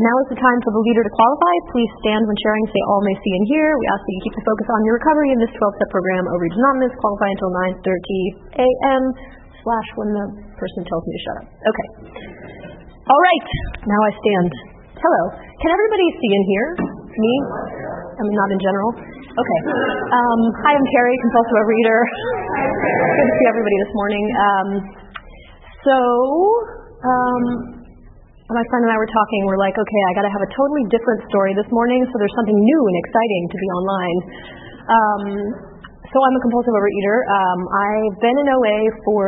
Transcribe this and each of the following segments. Now is the time for the leader to qualify. Please stand when sharing so all may see and hear. We ask that you keep the focus on your recovery in this 12-step program. Overeaters Anonymous, qualify until 9:30 a.m. / when the person tells me to shut up. Okay. All right. Now I stand. Hello. Can everybody see and hear me? I mean, not in general. Okay. Hi, I'm Carrie, compulsive overeater. Good to see everybody this morning. My friend and I were talking. We're like, okay, I got to have a totally different story this morning, so there's something new and exciting to be online. So I'm a compulsive overeater. I've been in OA for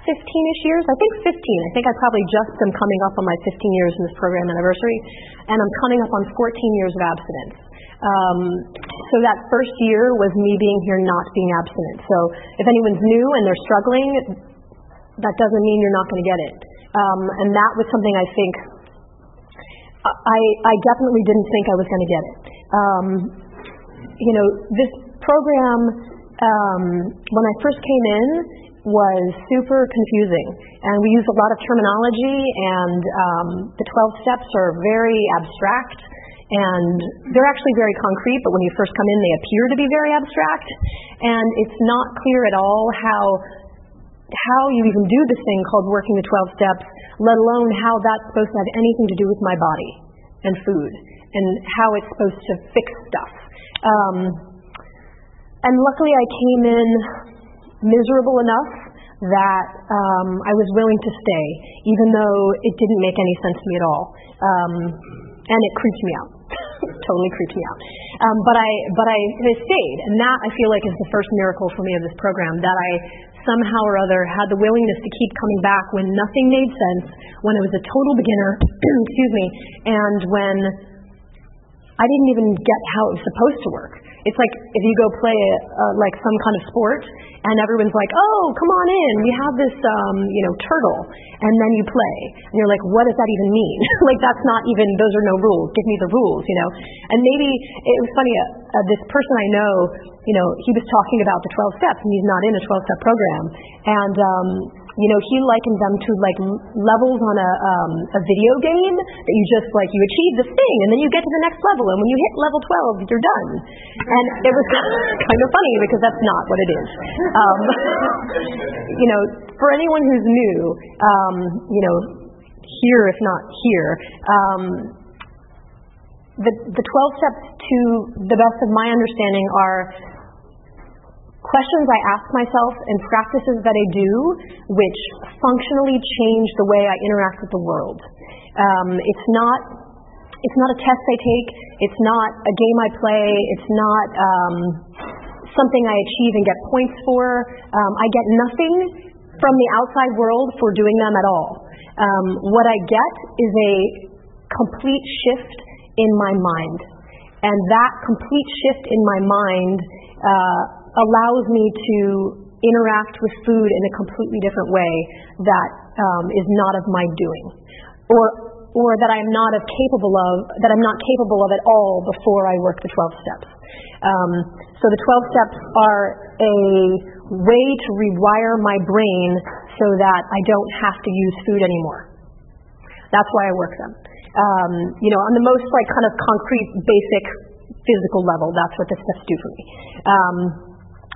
15-ish years. I think 15. I think I probably just am coming up on my 15 years in this program anniversary, and I'm coming up on 14 years of abstinence. So that first year was me being here not being abstinent. So if anyone's new and they're struggling, that doesn't mean you're not going to get it. And that was something I think I definitely didn't think I was going to get it. You know, this program, when I first came in, was super confusing. And we use a lot of terminology, and the 12 steps are very abstract. And they're actually very concrete, but when you first come in, they appear to be very abstract. And it's not clear at all how you even do this thing called working the 12 steps, let alone how that's supposed to have anything to do with my body and food and how it's supposed to fix stuff. And luckily I came in miserable enough that I was willing to stay, even though it didn't make any sense to me at all. And it creeped me out. Totally creeped me out. But I stayed, and that I feel like is the first miracle for me of this program, that I somehow or other had the willingness to keep coming back when nothing made sense, when I was a total beginner, excuse me, and when I didn't even get how it was supposed to work. It's like if you go play like some kind of sport and everyone's like, oh, come on in. We have this, turtle. And then you play. And you're like, what does that even mean? Like that's not even, those are no rules. Give me the rules, you know. And maybe, it was funny, this person I know, you know, he was talking about the 12 steps and he's not in a 12-step program. And, you know, he likened them to like levels on a video game that you just like, you achieve this thing and then you get to the next level. And when you hit level 12, you're done. And it was kind of funny because that's not what it is. You know, for anyone who's new, here if not here, the 12 steps to the best of my understanding are questions I ask myself and practices that I do which functionally change the way I interact with the world. It's not a test I take. It's not a game I play. It's not something I achieve and get points for. I get nothing from the outside world for doing them at all. What I get is a complete shift in my mind. And that complete shift in my mind allows me to interact with food in a completely different way that is not of my doing, or that I'm not capable of at all before I work the 12 steps. So the 12 steps are a way to rewire my brain so that I don't have to use food anymore. That's why I work them. On the most like kind of concrete, basic, physical level, that's what the steps do for me.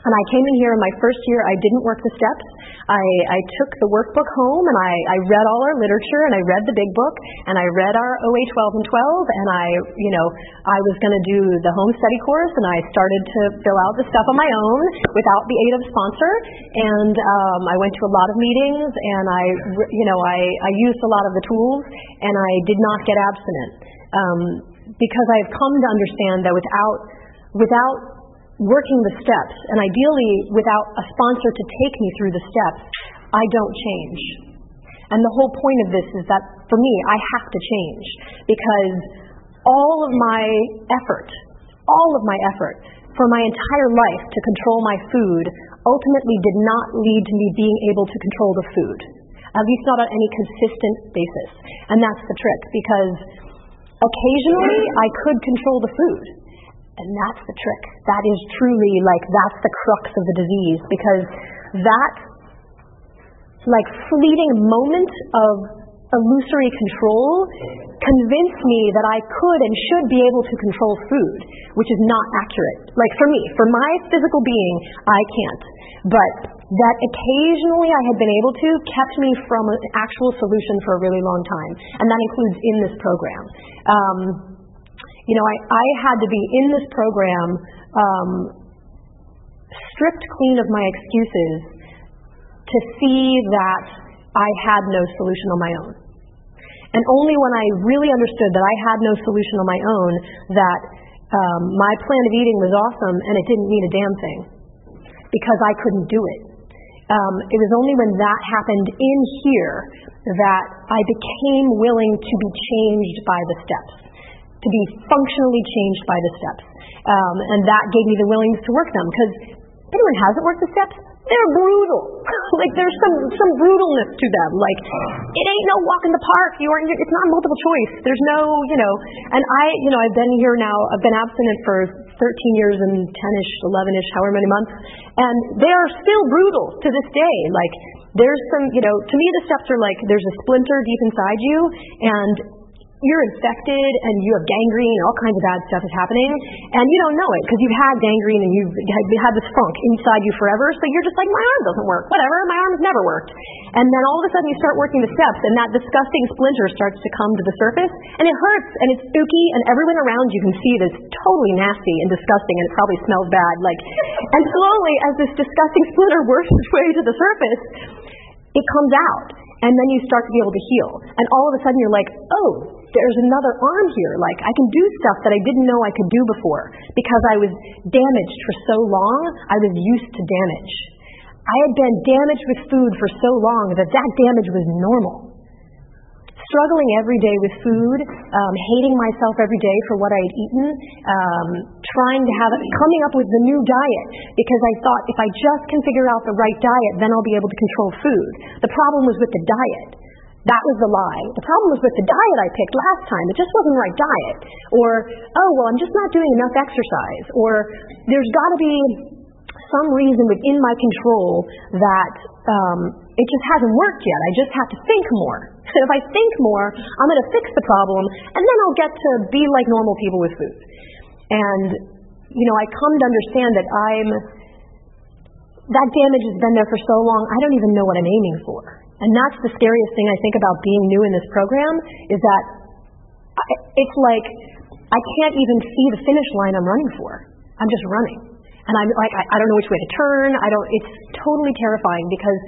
And I came in here in my first year. I didn't work the steps. I took the workbook home, and I read all our literature, and I read the big book, and I read our OA 12 and 12, and I was going to do the home study course, and I started to fill out the stuff on my own without the aid of a sponsor. And I went to a lot of meetings, and I used a lot of the tools, and I did not get abstinent because I've come to understand that without working the steps, and ideally without a sponsor to take me through the steps, I don't change. And the whole point of this is that, for me, I have to change because all of my effort for my entire life to control my food ultimately did not lead to me being able to control the food, at least not on any consistent basis. And that's the trick, because occasionally I could control the food. And that's the trick. That is truly, like, that's the crux of the disease, because that, like, fleeting moment of illusory control convince me that I could and should be able to control food, which is not accurate. Like for me, for my physical being, I can't. But that occasionally I had been able to kept me from an actual solution for a really long time. And that includes in this program. I had to be in this program stripped clean of my excuses to see that I had no solution on my own. And only when I really understood that I had no solution on my own, that my plan of eating was awesome and it didn't mean a damn thing because I couldn't do it. It was only when that happened in here that I became willing to be changed by the steps, to be functionally changed by the steps. And that gave me the willingness to work them, because if anyone hasn't worked the steps, they're brutal. Like there's some brutalness to them. Like it ain't no walk in the park. It's not multiple choice. There's no, and I've been here now. I've been abstinent for 13 years and 10-ish, 11-ish, however many months. And they are still brutal to this day. Like there's some, to me the steps are like there's a splinter deep inside you and you're infected and you have gangrene and all kinds of bad stuff is happening and you don't know it because you've had gangrene and you've had this funk inside you forever, so you're just like, my arm doesn't work, whatever, my arm's never worked. And then all of a sudden you start working the steps and that disgusting splinter starts to come to the surface and it hurts and it's spooky and everyone around you can see this totally nasty and disgusting and it probably smells bad, and slowly as this disgusting splinter works its way to the surface, it comes out and then you start to be able to heal and all of a sudden you're like, oh, there's another arm here. Like I can do stuff that I didn't know I could do before because I was damaged for so long. I was used to damage. I had been damaged with food for so long that damage was normal. Struggling every day with food, hating myself every day for what I had eaten, coming up with the new diet because I thought if I just can figure out the right diet, then I'll be able to control food. The problem was with the diet. That was the lie. The problem was with the diet I picked last time. It just wasn't the right diet. Or, I'm just not doing enough exercise. Or there's got to be some reason within my control that it just hasn't worked yet. I just have to think more. So if I think more, I'm going to fix the problem, and then I'll get to be like normal people with food. And, I come to understand that that damage has been there for so long, I don't even know what I'm aiming for. And that's the scariest thing I think about being new in this program, is that it's like I can't even see the finish line I'm running for. I'm just running. And I'm like, I don't know which way to turn. It's totally terrifying because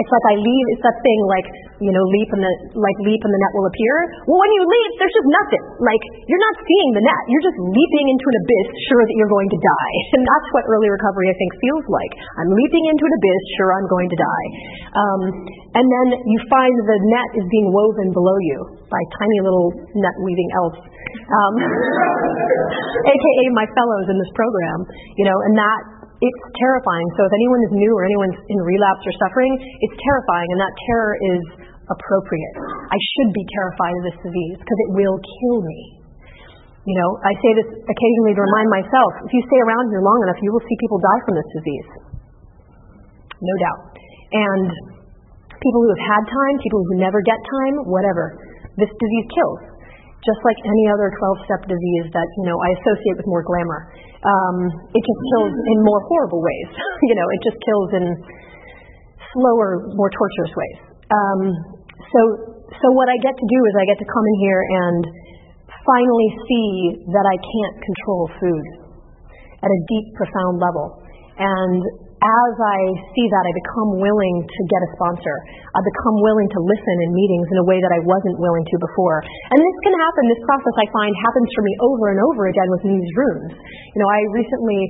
it's like I leave, it's that thing like, leap and the net will appear. Well, when you leap, there's just nothing. Like, you're not seeing the net. You're just leaping into an abyss sure that you're going to die. And that's what early recovery, I think, feels like. I'm leaping into an abyss, sure I'm going to die. And then you find the net is being woven below you by tiny little net weaving elves, AKA my fellows in this program, and that. It's terrifying. So if anyone is new or anyone's in relapse or suffering, it's terrifying, and that terror is appropriate. I should be terrified of this disease because it will kill me. I say this occasionally to remind myself, if you stay around here long enough, you will see people die from this disease. No doubt. And people who have had time, people who never get time, whatever. This disease kills, just like any other 12-step disease that, I associate with more glamour. It just kills in more horrible ways. It just kills in slower, more torturous ways. So what I get to do is I get to come in here and finally see that I can't control food at a deep, profound level. And as I see that, I become willing to get a sponsor. I become willing to listen in meetings in a way that I wasn't willing to before. And this can happen. This process, I find, happens for me over and over again within these rooms. I recently,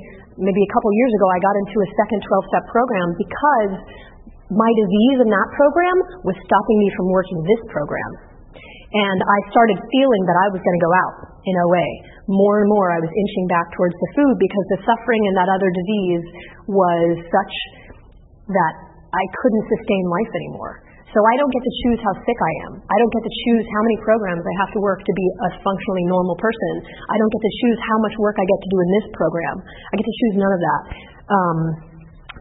maybe a couple years ago, I got into a second 12-step program because my disease in that program was stopping me from working this program. And I started feeling that I was going to go out in a way. More and more I was inching back towards the food because the suffering in that other disease was such that I couldn't sustain life anymore. So I don't get to choose how sick I am. I don't get to choose how many programs I have to work to be a functionally normal person. I don't get to choose how much work I get to do in this program. I get to choose none of that.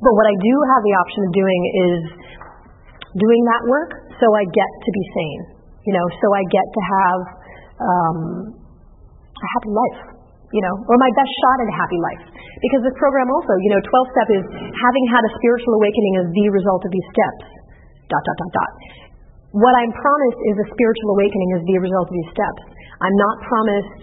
But what I do have the option of doing is doing that work so I get to be sane. you know, so I get to have a happy life, you know, or my best shot at a happy life. Because this program also, you know, 12-step is having had a spiritual awakening as the result of these steps, ... What I'm promised is a spiritual awakening as the result of these steps. I'm not promised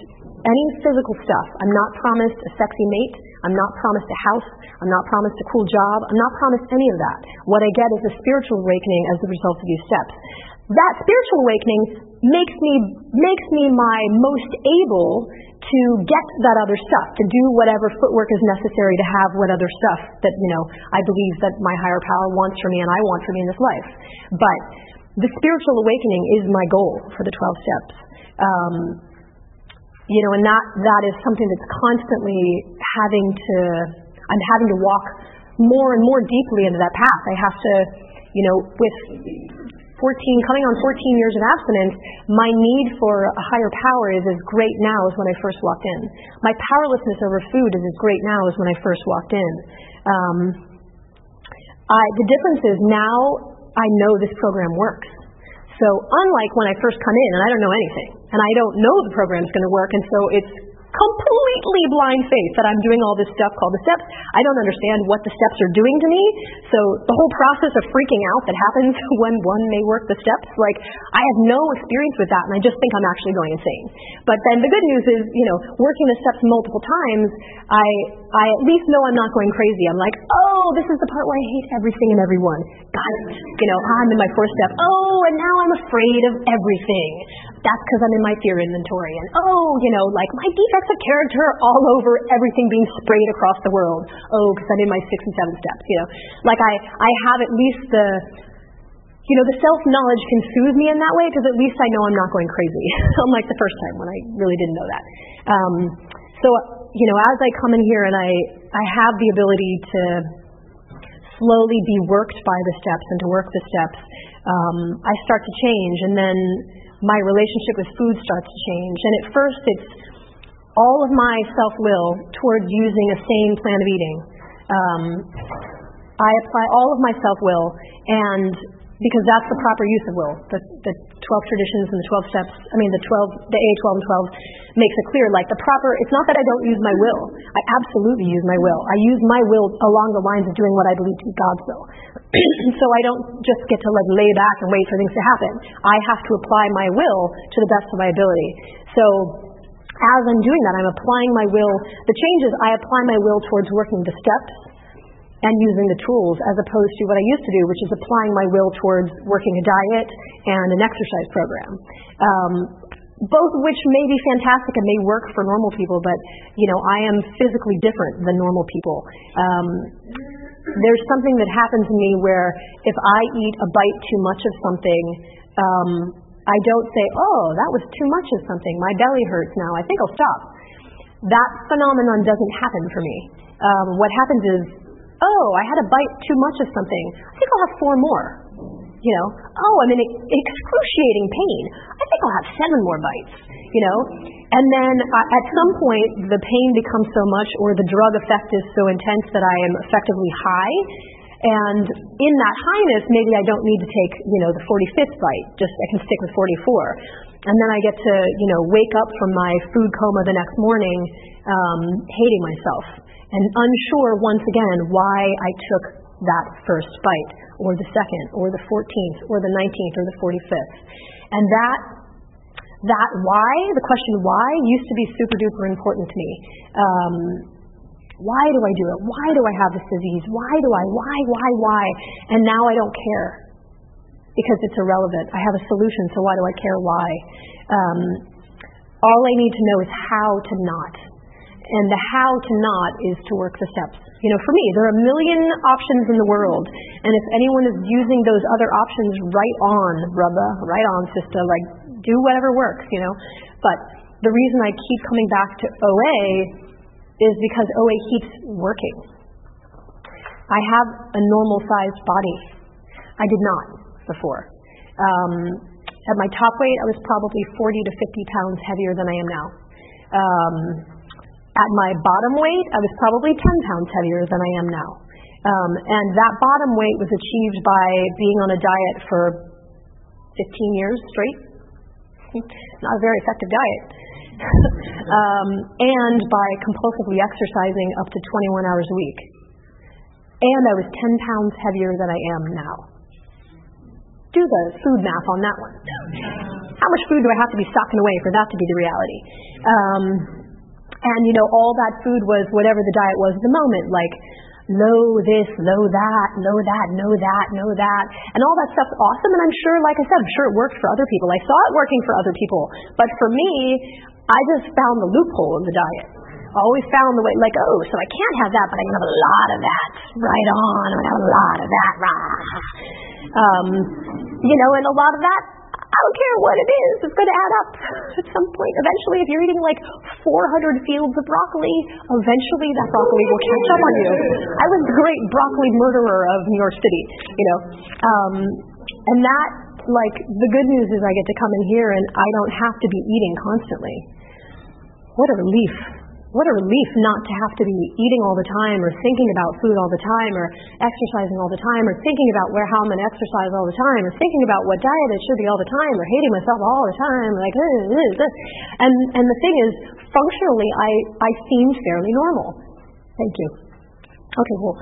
any physical stuff. I'm not promised a sexy mate. I'm not promised a house. I'm not promised a cool job. I'm not promised any of that. What I get is a spiritual awakening as the result of these steps. That spiritual awakening makes me my most able to get that other stuff, to do whatever footwork is necessary to have what other stuff that, you know, I believe that my higher power wants for me and I want for me in this life. But the spiritual awakening is my goal for the 12 steps. You know, and that is something that's constantly I'm having to walk more and more deeply into that path. I have to, you know, with coming on 14 years of abstinence, my need for a higher power is as great now as when I first walked in. My powerlessness over food is as great now as when I first walked in. The difference is now I know this program works. So unlike when I first come in and I don't know anything and I don't know the program's going to work, and so it's completely blind faith that I'm doing all this stuff called the steps. I don't understand what the steps are doing to me. So the whole process of freaking out that happens when one may work the steps, like, I have no experience with that, and I just think I'm actually going insane. But then the good news is, you know, working the steps multiple times, I at least know I'm not going crazy. I'm like, oh, this is the part where I hate everything and everyone. Got it. You know, I'm in my fourth step. Oh, and now I'm afraid of everything. That's because I'm in my fear inventory. And oh, you know, like, my defects of character all over everything being sprayed across the world. Oh, because I'm in my 6 and 7 steps, you know. Like, I have at least the, you know, the self-knowledge can soothe me in that way because at least I know I'm not going crazy. Unlike the first time when I really didn't know that. So, you know, as I come in here and I have the ability to slowly be worked by the steps and to work the steps, I start to change, and then my relationship with food starts to change. And at first it's all of my self-will towards using a sane plan of eating. I apply all of my self-will, and because that's the proper use of will. The 12 traditions and the 12 steps, the AA 12 and 12 makes it clear, like, the proper, it's not that I don't use my will. I absolutely use my will. I use my will along the lines of doing what I believe to be God's will. So I don't just get to, like, lay back and wait for things to happen. I have to apply my will to the best of my ability. So as I'm doing that, I'm applying my will. The change is I apply my will towards working the steps and using the tools, as opposed to what I used to do, which is applying my will towards working a diet and an exercise program. Both of which may be fantastic and may work for normal people, but, you know, I am physically different than normal people. There's something that happens in me where if I eat a bite too much of something, I don't say, oh, that was too much of something. My belly hurts now. I think I'll stop. That phenomenon doesn't happen for me. What happens is, oh, I had a bite too much of something. I think I'll have 4 more. You know, oh, I'm in excruciating pain. I think I'll have 7 more bites. You know, and then at some point the pain becomes so much, or the drug effect is so intense that I am effectively high. And in that highness, maybe I don't need to take, you know, the 45th bite. Just I can stick with 44. And then I get to, you know, wake up from my food coma the next morning, hating myself and unsure once again why I took that first bite, or the second, or the 14th, or the 19th, or the 45th. And that why, the question why, used to be super duper important to me. Why do I do it? Why do I have this disease? Why? And now I don't care because it's irrelevant. I have a solution, so why do I care why? All I need to know is how to not. And the how to not is to work the steps. You know, for me, there are a million options in the world. And if anyone is using those other options, right on, brother, right on, sister, like, do whatever works, you know. But the reason I keep coming back to OA is because OA keeps working. I have a normal-sized body. I did not before. At my top weight, I was probably 40 to 50 pounds heavier than I am now. At my bottom weight, I was probably 10 pounds heavier than I am now. And that bottom weight was achieved by being on a diet for 15 years straight, not a very effective diet, and by compulsively exercising up to 21 hours a week. And I was 10 pounds heavier than I am now. Do the food math on that one. How much food do I have to be stocking away for that to be the reality? And, you know, all that food was whatever the diet was at the moment, like low this, low that, low that, no that, no that. And all that stuff's awesome, and I'm sure, like I said, I'm sure it worked for other people. I saw it working for other people. But for me, I just found the loophole in the diet. I always found the way, like, oh, so I can't have that, but I can have a lot of that. Right on, I'm gonna have a lot of that. You know, and a lot of that, I don't care what it is, it's going to add up at some point. Eventually, if you're eating like 400 fields of broccoli, eventually that broccoli will catch up on you. I was the great broccoli murderer of New York City, you know. And that, like, the good news is I get to come in here and I don't have to be eating constantly. What a relief. What a relief not to have to be eating all the time or thinking about food all the time or exercising all the time or thinking about how I'm going to exercise all the time or thinking about what diet it should be all the time or hating myself all the time. Like, And the thing is, functionally, I seemed fairly normal. Thank you. Okay, cool.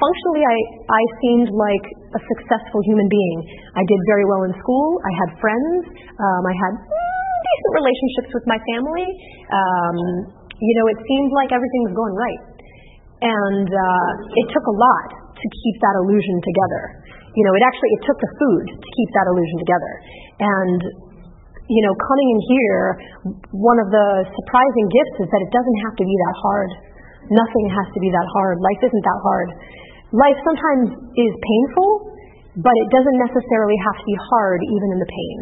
Functionally, I seemed like a successful human being. I did very well in school. I had friends. I had decent relationships with my family. You know, it seemed like everything was going right. And it took a lot to keep that illusion together. You know, it took the food to keep that illusion together. And, you know, coming in here, one of the surprising gifts is that it doesn't have to be that hard. Nothing has to be that hard. Life isn't that hard. Life sometimes is painful, but it doesn't necessarily have to be hard even in the pain.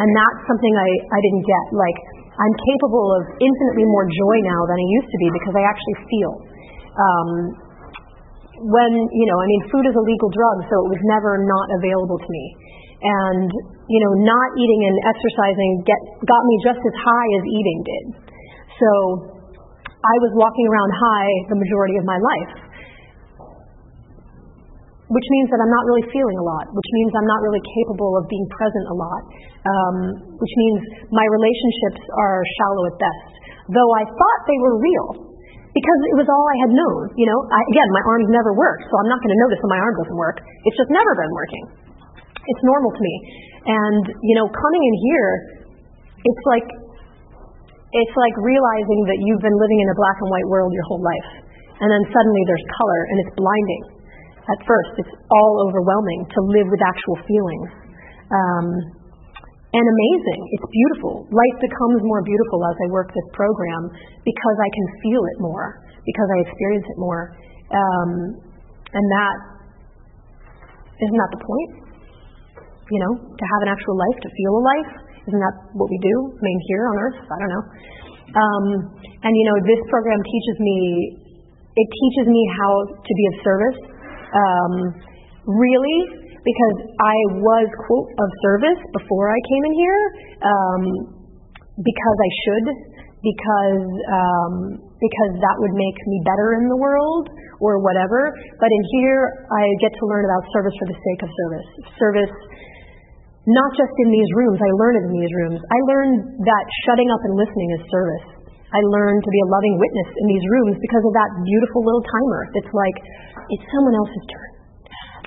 And that's something I didn't get. Like, I'm capable of infinitely more joy now than I used to be because I actually feel. I mean, food is a legal drug, so it was never not available to me. And, you know, not eating and exercising got me just as high as eating did. So I was walking around high the majority of my life, which means that I'm not really feeling a lot, which means I'm not really capable of being present a lot, which means my relationships are shallow at best, though I thought they were real because it was all I had known. You know, again, my arms never worked, so I'm not going to notice when my arm doesn't work. It's just never been working. It's normal to me. And, you know, coming in here, it's like realizing that you've been living in a black and white world your whole life, and then suddenly there's color, and it's blinding. At first, it's all overwhelming to live with actual feelings. And amazing. It's beautiful. Life becomes more beautiful as I work this program because I can feel it more, because I experience it more. And that, isn't that the point? You know, to have an actual life, to feel a life? Isn't that what we do? I mean, here on Earth? I don't know. And, you know, this program teaches me how to be of service. Really, because I was, quote, of service before I came in here, because I should, because that would make me better in the world or whatever. But in here, I get to learn about service for the sake of service. Service, not just in these rooms. I learned it in these rooms. I learned that shutting up and listening is service. I learned to be a loving witness in these rooms because of that beautiful little timer. It's like, it's someone else's turn.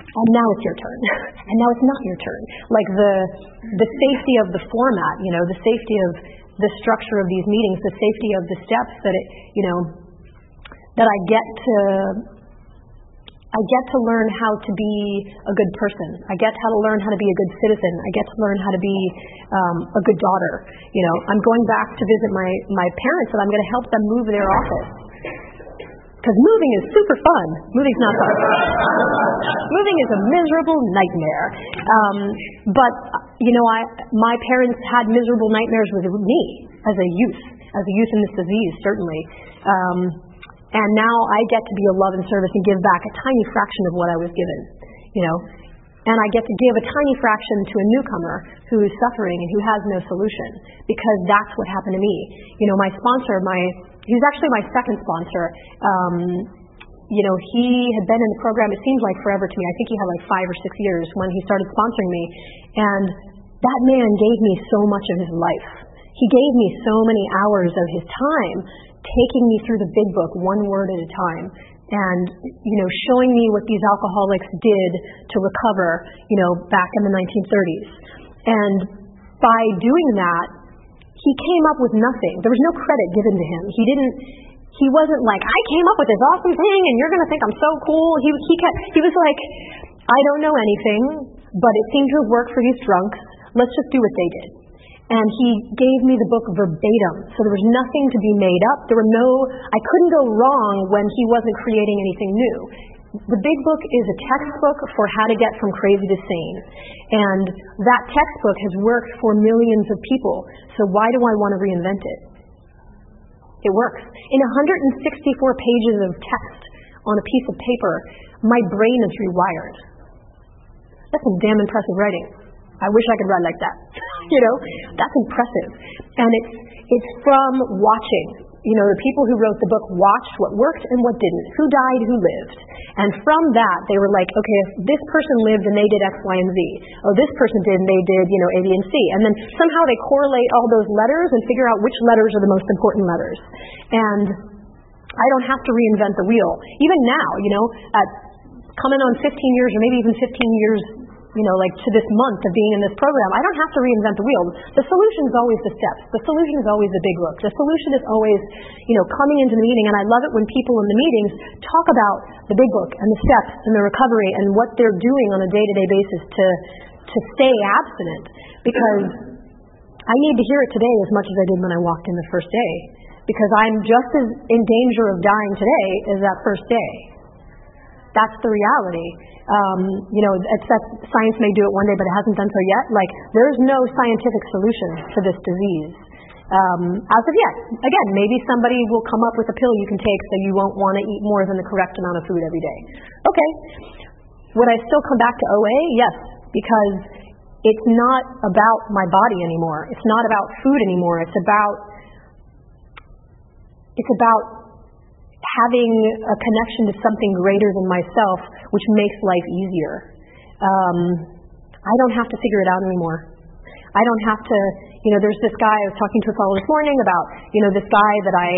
And now it's your turn. And now it's not your turn. Like the safety of the format, you know, the safety of the structure of these meetings, the safety of the steps that I get to learn how to be a good person. I get how to learn how to be a good citizen. I get to learn how to be a good daughter. You know, I'm going back to visit my parents, and I'm going to help them move their office. Because moving is super fun. Moving's not fun. Moving is a miserable nightmare. But, you know, my parents had miserable nightmares with me as a youth in this disease, certainly. And now I get to be of love and service and give back a tiny fraction of what I was given, you know. And I get to give a tiny fraction to a newcomer who is suffering and who has no solution, because that's what happened to me. You know, my sponsor, he's actually my second sponsor. You know, he had been in the program, it seems like forever to me. I think he had like 5 or 6 years when he started sponsoring me. And that man gave me so much of his life. He gave me so many hours of his time, taking me through the big book one word at a time, and showing me what these alcoholics did to recover, back in the 1930s. And by doing that, he came up with nothing. There was no credit given to him. He wasn't like, I came up with this awesome thing and you're going to think I'm so cool. He was like, I don't know anything, but it seemed to work for these drunks. Let's just do what they did. And he gave me the book verbatim. So there was nothing to be made up. I couldn't go wrong when he wasn't creating anything new. The big book is a textbook for how to get from crazy to sane. And that textbook has worked for millions of people. So why do I want to reinvent it? It works. In 164 pages of text on a piece of paper, my brain is rewired. That's some damn impressive writing. I wish I could write like that. That's impressive. And it's from watching. The people who wrote the book watched what worked and what didn't, who died, who lived. And from that, they were like, okay, if this person lived and they did X, Y, and Z. Oh, this person did and they did, A, B, and C. And then somehow they correlate all those letters and figure out which letters are the most important letters. And I don't have to reinvent the wheel. Even now, coming on 15 years or maybe even 15 years, to this month of being in this program, I don't have to reinvent the wheel. The solution is always the steps. The solution is always the big book. The solution is always, coming into the meeting. And I love it when people in the meetings talk about the big book and the steps and the recovery and what they're doing on a day-to-day basis to stay abstinent. Because I need to hear it today as much as I did when I walked in the first day. Because I'm just as in danger of dying today as that first day. That's the reality. Science may do it one day, but it hasn't done so yet. Like, there's no scientific solution to this disease as of yet. Again, maybe somebody will come up with a pill you can take so you won't want to eat more than the correct amount of food every day. Okay. Would I still come back to OA? Yes, because it's not about my body anymore. It's not about food anymore. It's about having a connection to something greater than myself, which makes life easier. I don't have to figure it out anymore. I don't have to, there's this guy, I was talking to a fellow this morning about, this guy that I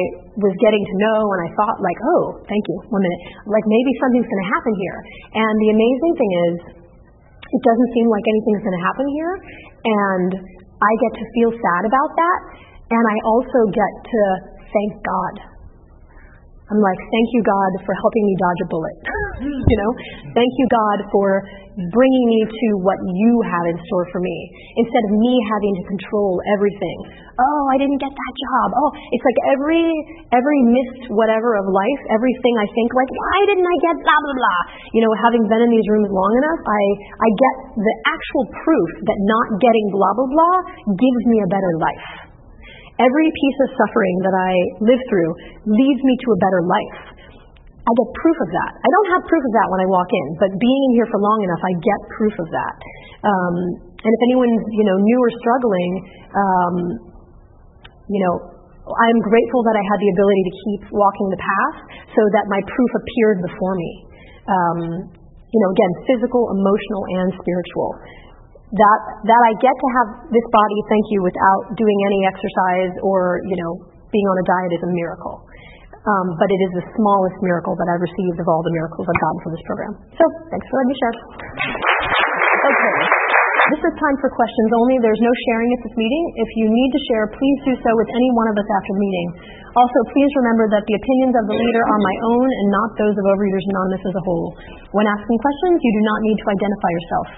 was getting to know, and I thought like, oh, thank you, one minute, like maybe something's going to happen here. And the amazing thing is, it doesn't seem like anything's going to happen here, and I get to feel sad about that, and I also get to thank God. I'm like, thank you, God, for helping me dodge a bullet. Thank you, God, for bringing me to what you have in store for me. Instead of me having to control everything. Oh, I didn't get that job. Oh, it's like every missed whatever of life, everything I think like, why didn't I get blah, blah, blah. Having been in these rooms long enough, I get the actual proof that not getting blah, blah, blah gives me a better life. Every piece of suffering that I live through leads me to a better life. I get proof of that. I don't have proof of that when I walk in, but being in here for long enough, I get proof of that. And if anyone's, new or struggling, I'm grateful that I had the ability to keep walking the path so that my proof appeared before me. Again, physical, emotional, and spiritual. That I get to have this body, thank you, without doing any exercise or, being on a diet is a miracle. But it is the smallest miracle that I've received of all the miracles I've gotten from this program. So, thanks for letting me share. Okay. This is time for questions only. There's no sharing at this meeting. If you need to share, please do so with any one of us after the meeting. Also, please remember that the opinions of the leader are my own and not those of Overeaters Anonymous as a whole. When asking questions, you do not need to identify yourself.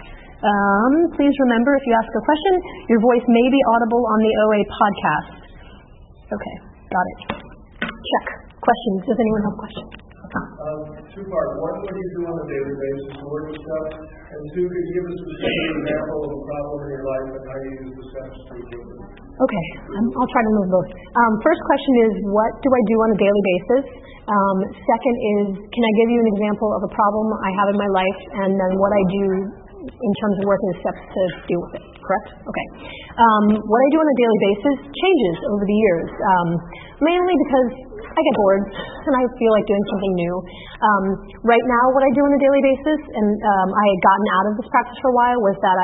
Please remember, if you ask a question, your voice may be audible on the OA podcast. Okay, got it. Check. Questions. Does anyone have questions? Two parts. One, what do you do on a daily basis to work with steps? And two, could you give us a specific example of a problem in your life and how you use the steps to improve it? Okay, I'll try to move both. First question is, what do I do on a daily basis? Second is, can I give you an example of a problem I have in my life and then what I do in terms of working the steps to deal with it. correct? Okay. What I do on a daily basis changes over the years, mainly because I get bored and I feel like doing something new. Right now, what I do on a daily basis, and I had gotten out of this practice for a while, was that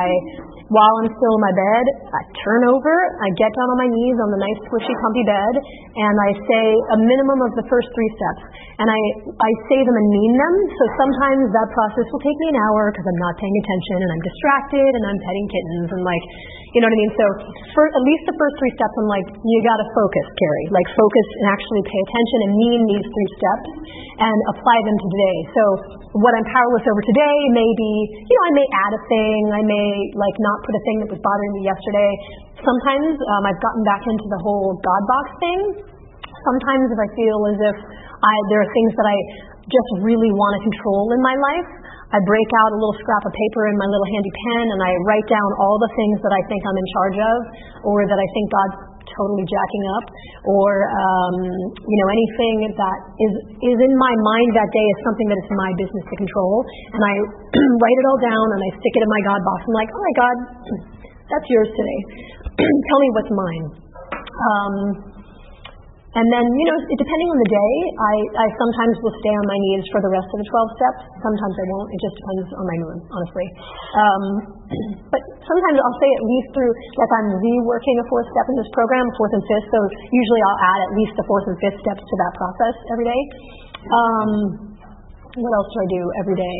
while I'm still in my bed, I turn over, I get down on my knees on the nice, squishy, comfy bed, and I say a minimum of the first 3 steps. And I say them and mean them, so sometimes that process will take me an hour because I'm not paying attention and I'm distracted and I'm petting kittens and, like, you know what I mean? So for at least the first 3 steps, I'm like, you got to focus, Carrie. Like, focus and actually pay attention and mean these 3 steps and apply them to today. So what I'm powerless over today may be, you know, I may add a thing. I may, like, not put a thing that was bothering me yesterday. Sometimes I've gotten back into the whole God box thing. Sometimes if I feel as if there are things that I just really want to control in my life, I break out a little scrap of paper in my little handy pen and I write down all the things that I think I'm in charge of, or that I think God's totally jacking up, or you know, anything that is in my mind that day is something that is my business to control. And I write it all down and I stick it in my God box. I'm like, all right, God, that's yours today. Tell me what's mine. And then, you know, depending on the day, I sometimes will stay on my knees for the rest of the 12 steps. Sometimes I won't. It just depends on my mood, honestly. But sometimes I'll say at least through, like, I'm reworking a 4th step in this program, 4th and 5th. So usually I'll add at least the 4th and 5th steps to that process every day. What else do I do every day?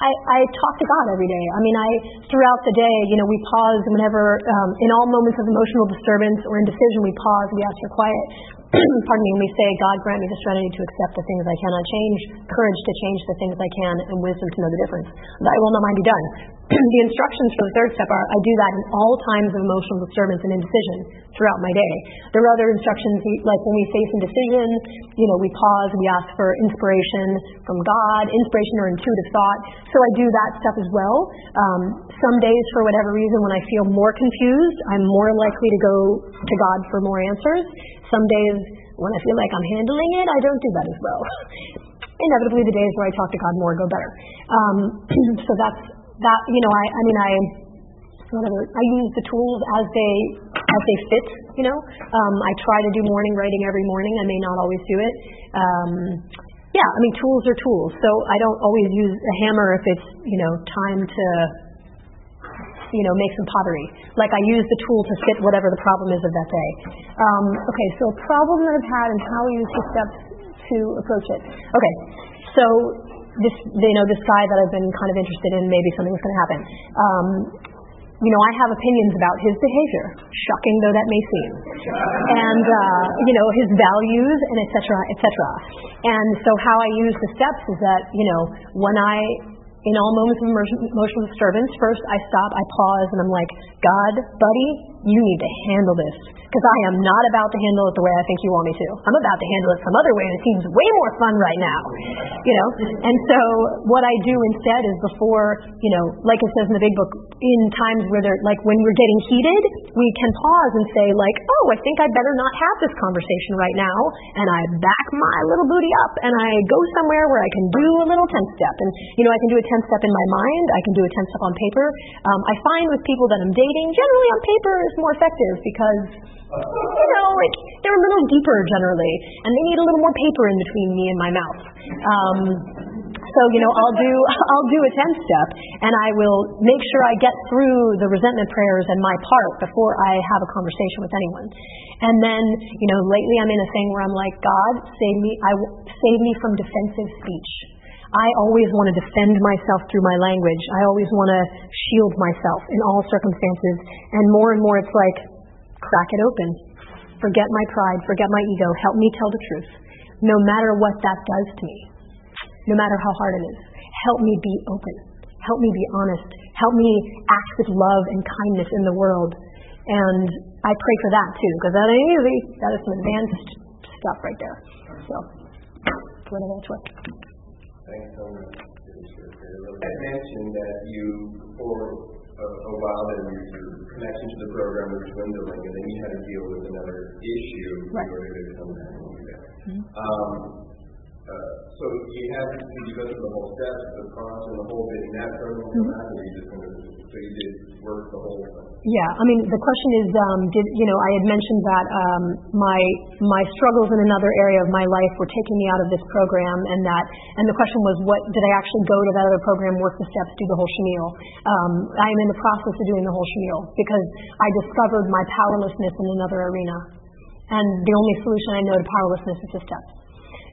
I talk to God every day. I mean, throughout the day, you know, we pause whenever, in all moments of emotional disturbance or indecision, we pause, we ask for quiet. Pardon me, and we say, God, grant me the serenity to accept the things I cannot change, courage to change the things I can, and wisdom to know the difference. Thy will, not mine, be done. The instructions for the 3rd step are, I do that in all times of emotional disturbance and indecision throughout my day. There are other instructions, like when we face indecision, you know, we pause, we ask for inspiration from God, inspiration or intuitive thought. So I do that stuff as well. Some days, for whatever reason, when I feel more confused, I'm more likely to go to God for more answers. Some days, when I feel like I'm handling it, I don't do that as well. Inevitably, the days where I talk to God more go better. So that's that. You know, I use the tools as they fit. You know, I try to do morning writing every morning. I may not always do it. Yeah, I mean, tools are tools. So I don't always use a hammer if it's, you know, time to, you know, make some pottery. Like, I use the tool to fit whatever the problem is of that day. Okay, so a problem that I've had and how I use the steps to approach it. Okay, so this, you know, this guy that I've been kind of interested in, maybe something's going to happen. You know, I have opinions about his behavior, shocking though that may seem, and you know, his values, and et cetera, et cetera. And so how I use the steps is that, you know, when in all moments of emotional disturbance, first I stop, I pause, and I'm like, God, buddy, you need to handle this, because I am not about to handle it the way I think you want me to. I'm about to handle it some other way that seems way more fun right now, you know? And so what I do instead is, before, you know, like it says in the big book, in times where when we're getting heated, we can pause and say, like, oh, I think I better not have this conversation right now, and I back my little booty up, and I go somewhere where I can do a little 10th step. And, you know, I can do a 10th step in my mind, I can do a 10th step on paper. I find with people that I'm dating, generally on paper is more effective because, you know, like, they're a little deeper generally, and they need a little more paper in between me and my mouth. So, you know, I'll do a 10th step, and I will make sure I get through the resentment prayers and my part before I have a conversation with anyone. And then, you know, lately I'm in a thing where I'm like, God, save me from defensive speech. I always want to defend myself through my language. I always want to shield myself in all circumstances. And more it's like, crack it open. Forget my pride. Forget my ego. Help me tell the truth. No matter what that does to me. No matter how hard it is. Help me be open. Help me be honest. Help me act with love and kindness in the world. And I pray for that too, because that ain't easy. That is some advanced stuff right there. So, whatever that's worth. Thanks so much. I mentioned that you, for a while, that your connection to the program was dwindling, and then you had to deal with another issue in order to come back. So you haven't, you go through the whole steps, the cost and the whole bit, and that terminal, mm-hmm. you just kind of, so you did work the whole thing. Yeah, I mean, the question is, did, you know, I had mentioned that my struggles in another area of my life were taking me out of this program, and that, and the question was, what did I actually go to that other program, work the steps, do the whole shamil? I am in the process of doing the whole shamil because I discovered my powerlessness in another arena, and the only solution I know to powerlessness is the steps.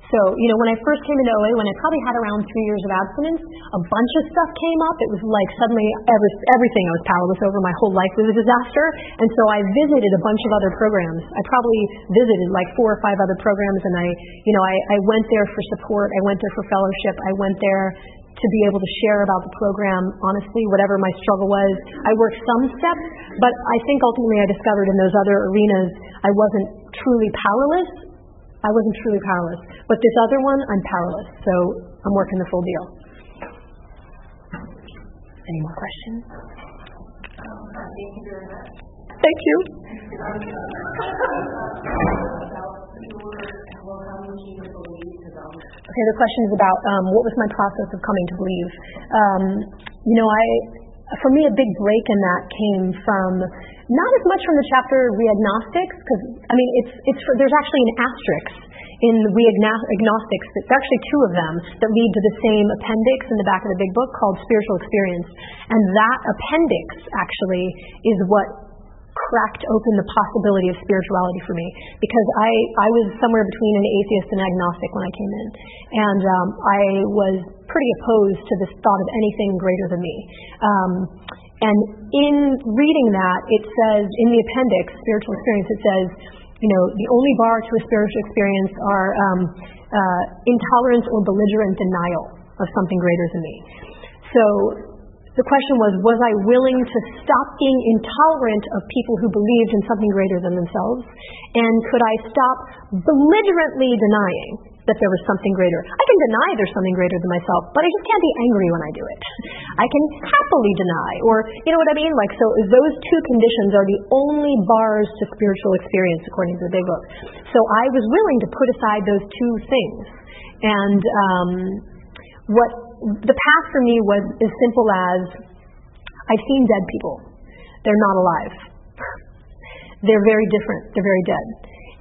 So, you know, when I first came into OA, when I probably had around 3 years of abstinence, a bunch of stuff came up. It was like suddenly everything I was powerless over. My whole life was a disaster. And so I visited a bunch of other programs. I probably visited like 4 or 5 other programs, and I went there for support. I went there for fellowship. I went there to be able to share about the program, honestly, whatever my struggle was. I worked some steps, but I think ultimately I discovered in those other arenas I wasn't truly powerless. I wasn't truly powerless. But this other one, I'm powerless. So I'm working the full deal. Any more questions? Thank you very much. Thank you. Okay, the question is about what was my process of coming to believe. You know, for me, a big break in that came from, not as much from the chapter We Agnostics, because, I mean, there's actually an asterisk in We Agnostics. There's actually 2 of them that lead to the same appendix in the back of the big book called Spiritual Experience. And that appendix, actually, is what cracked open the possibility of spirituality for me, because I was somewhere between an atheist and an agnostic when I came in, and I was pretty opposed to this thought of anything greater than me. And in reading that, it says in the appendix, Spiritual Experience, it says, you know, the only bar to a spiritual experience are intolerance or belligerent denial of something greater than me. So the question was I willing to stop being intolerant of people who believed in something greater than themselves? And could I stop belligerently denying that there was something greater? I can deny there's something greater than myself, but I just can't be angry when I do it. I can happily deny, or, you know what I mean? Like, so those 2 conditions are the only bars to spiritual experience, according to the big book. So I was willing to put aside those 2 things. And the path for me was as simple as, I've seen dead people. They're not alive. They're very different. They're very dead.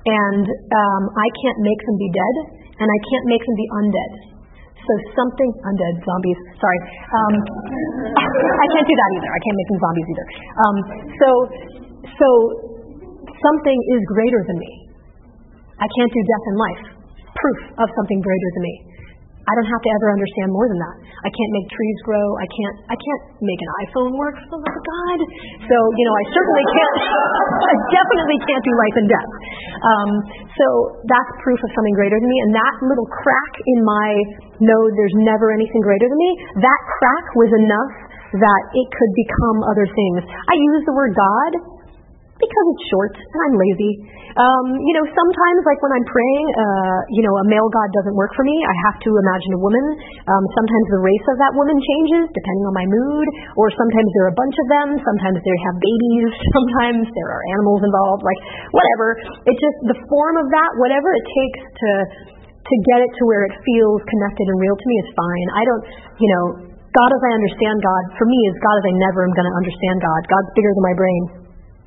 And I can't make them be dead, and I can't make them be undead. So something, undead zombies, sorry. I can't do that either. I can't make them zombies either. So something is greater than me. I can't do death and life. Proof of something greater than me. I don't have to ever understand more than that. I can't make trees grow. I can't make an iPhone work, for the love of God. So, you know, I definitely can't do life and death. So that's proof of something greater than me. And that little crack in my, no, there's never anything greater than me, that crack was enough that it could become other things. I use the word God because it's short and I'm lazy. You know, sometimes, like when I'm praying, you know, a male god doesn't work for me. I have to imagine a woman. Sometimes the race of that woman changes depending on my mood, or sometimes there are a bunch of them. Sometimes they have babies. Sometimes there are animals involved. Like, whatever. It's just the form of that, whatever it takes to get it to where it feels connected and real to me is fine. I don't, you know, God as I understand God, for me, is God as I never am going to understand God. God's bigger than my brain.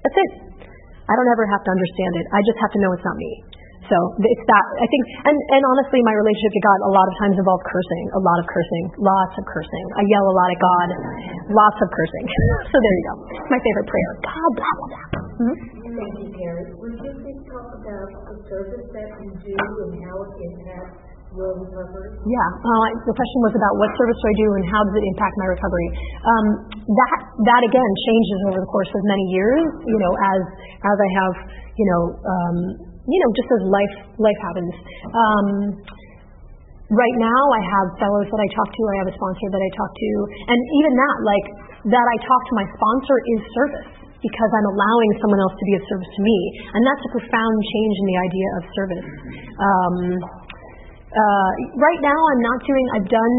That's it. I don't ever have to understand it. I just have to know it's not me. So it's that, I think, and honestly, my relationship to God a lot of times involves cursing, lots of cursing. I yell a lot at God, lots of cursing. So there you go. It's my favorite prayer. God, blah, blah, blah. Mm-hmm. Thank you, Gary. Would you please talk about the service that you do and how it impacts your recovery? Yeah. The question was about what service do I do and how does it impact my recovery? That again changes over the course of many years. You know, as I have, you know, just as life happens. Right now, I have fellows that I talk to. I have a sponsor that I talk to, and even that, like that, I talk to my sponsor is service, because I'm allowing someone else to be of service to me, and that's a profound change in the idea of service. Right now, I've done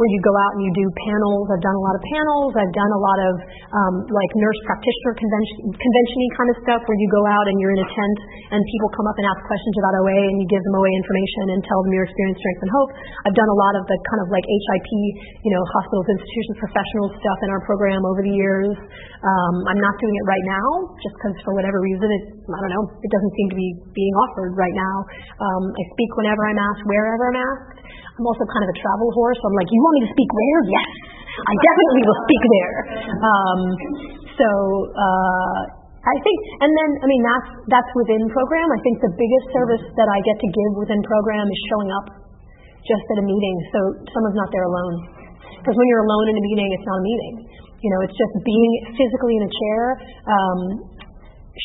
where you go out and you do panels. I've done a lot of panels. I've done a lot of like nurse practitioner convention-y kind of stuff where you go out and you're in a tent and people come up and ask questions about OA and you give them OA information and tell them your experience, strength, and hope. I've done a lot of the kind of like HIP, you know, hospitals, institutions, professional stuff in our program over the years. I'm not doing it right now just because for whatever reason, I don't know, it doesn't seem to be being offered right now. I speak whenever I'm asked, wherever I'm asked. I'm also kind of a travel whore, so I'm like, you want me to speak where? Yes, I definitely will speak there. I think, and then, I mean, that's within program. I think the biggest service that I get to give within program is showing up just at a meeting so someone's not there alone. Because when you're alone in a meeting, it's not a meeting. You know, it's just being physically in a chair,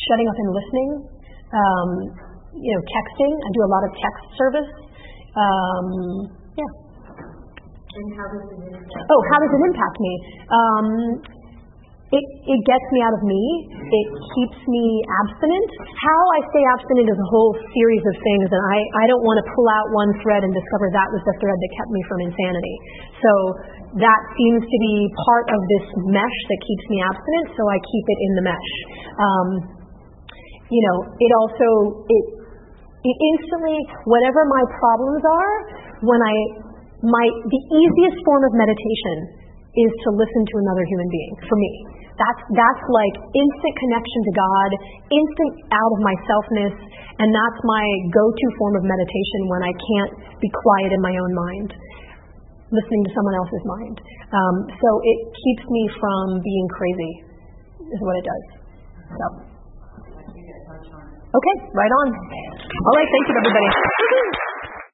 shutting up and listening, you know, texting. I do a lot of text service. And how does it impact you? Oh, how does it impact me? It gets me out of me. It keeps me abstinent. How I stay abstinent is a whole series of things, and I don't want to pull out one thread and discover that was the thread that kept me from insanity. So that seems to be part of this mesh that keeps me abstinent, so I keep it in the mesh. You know, it also... It instantly, whatever my problems are, the easiest form of meditation is to listen to another human being, for me. That's like instant connection to God, instant out of my selfness, and that's my go-to form of meditation when I can't be quiet in my own mind, listening to someone else's mind. So it keeps me from being crazy, is what it does. So. Okay, right on. All right, thank you, everybody.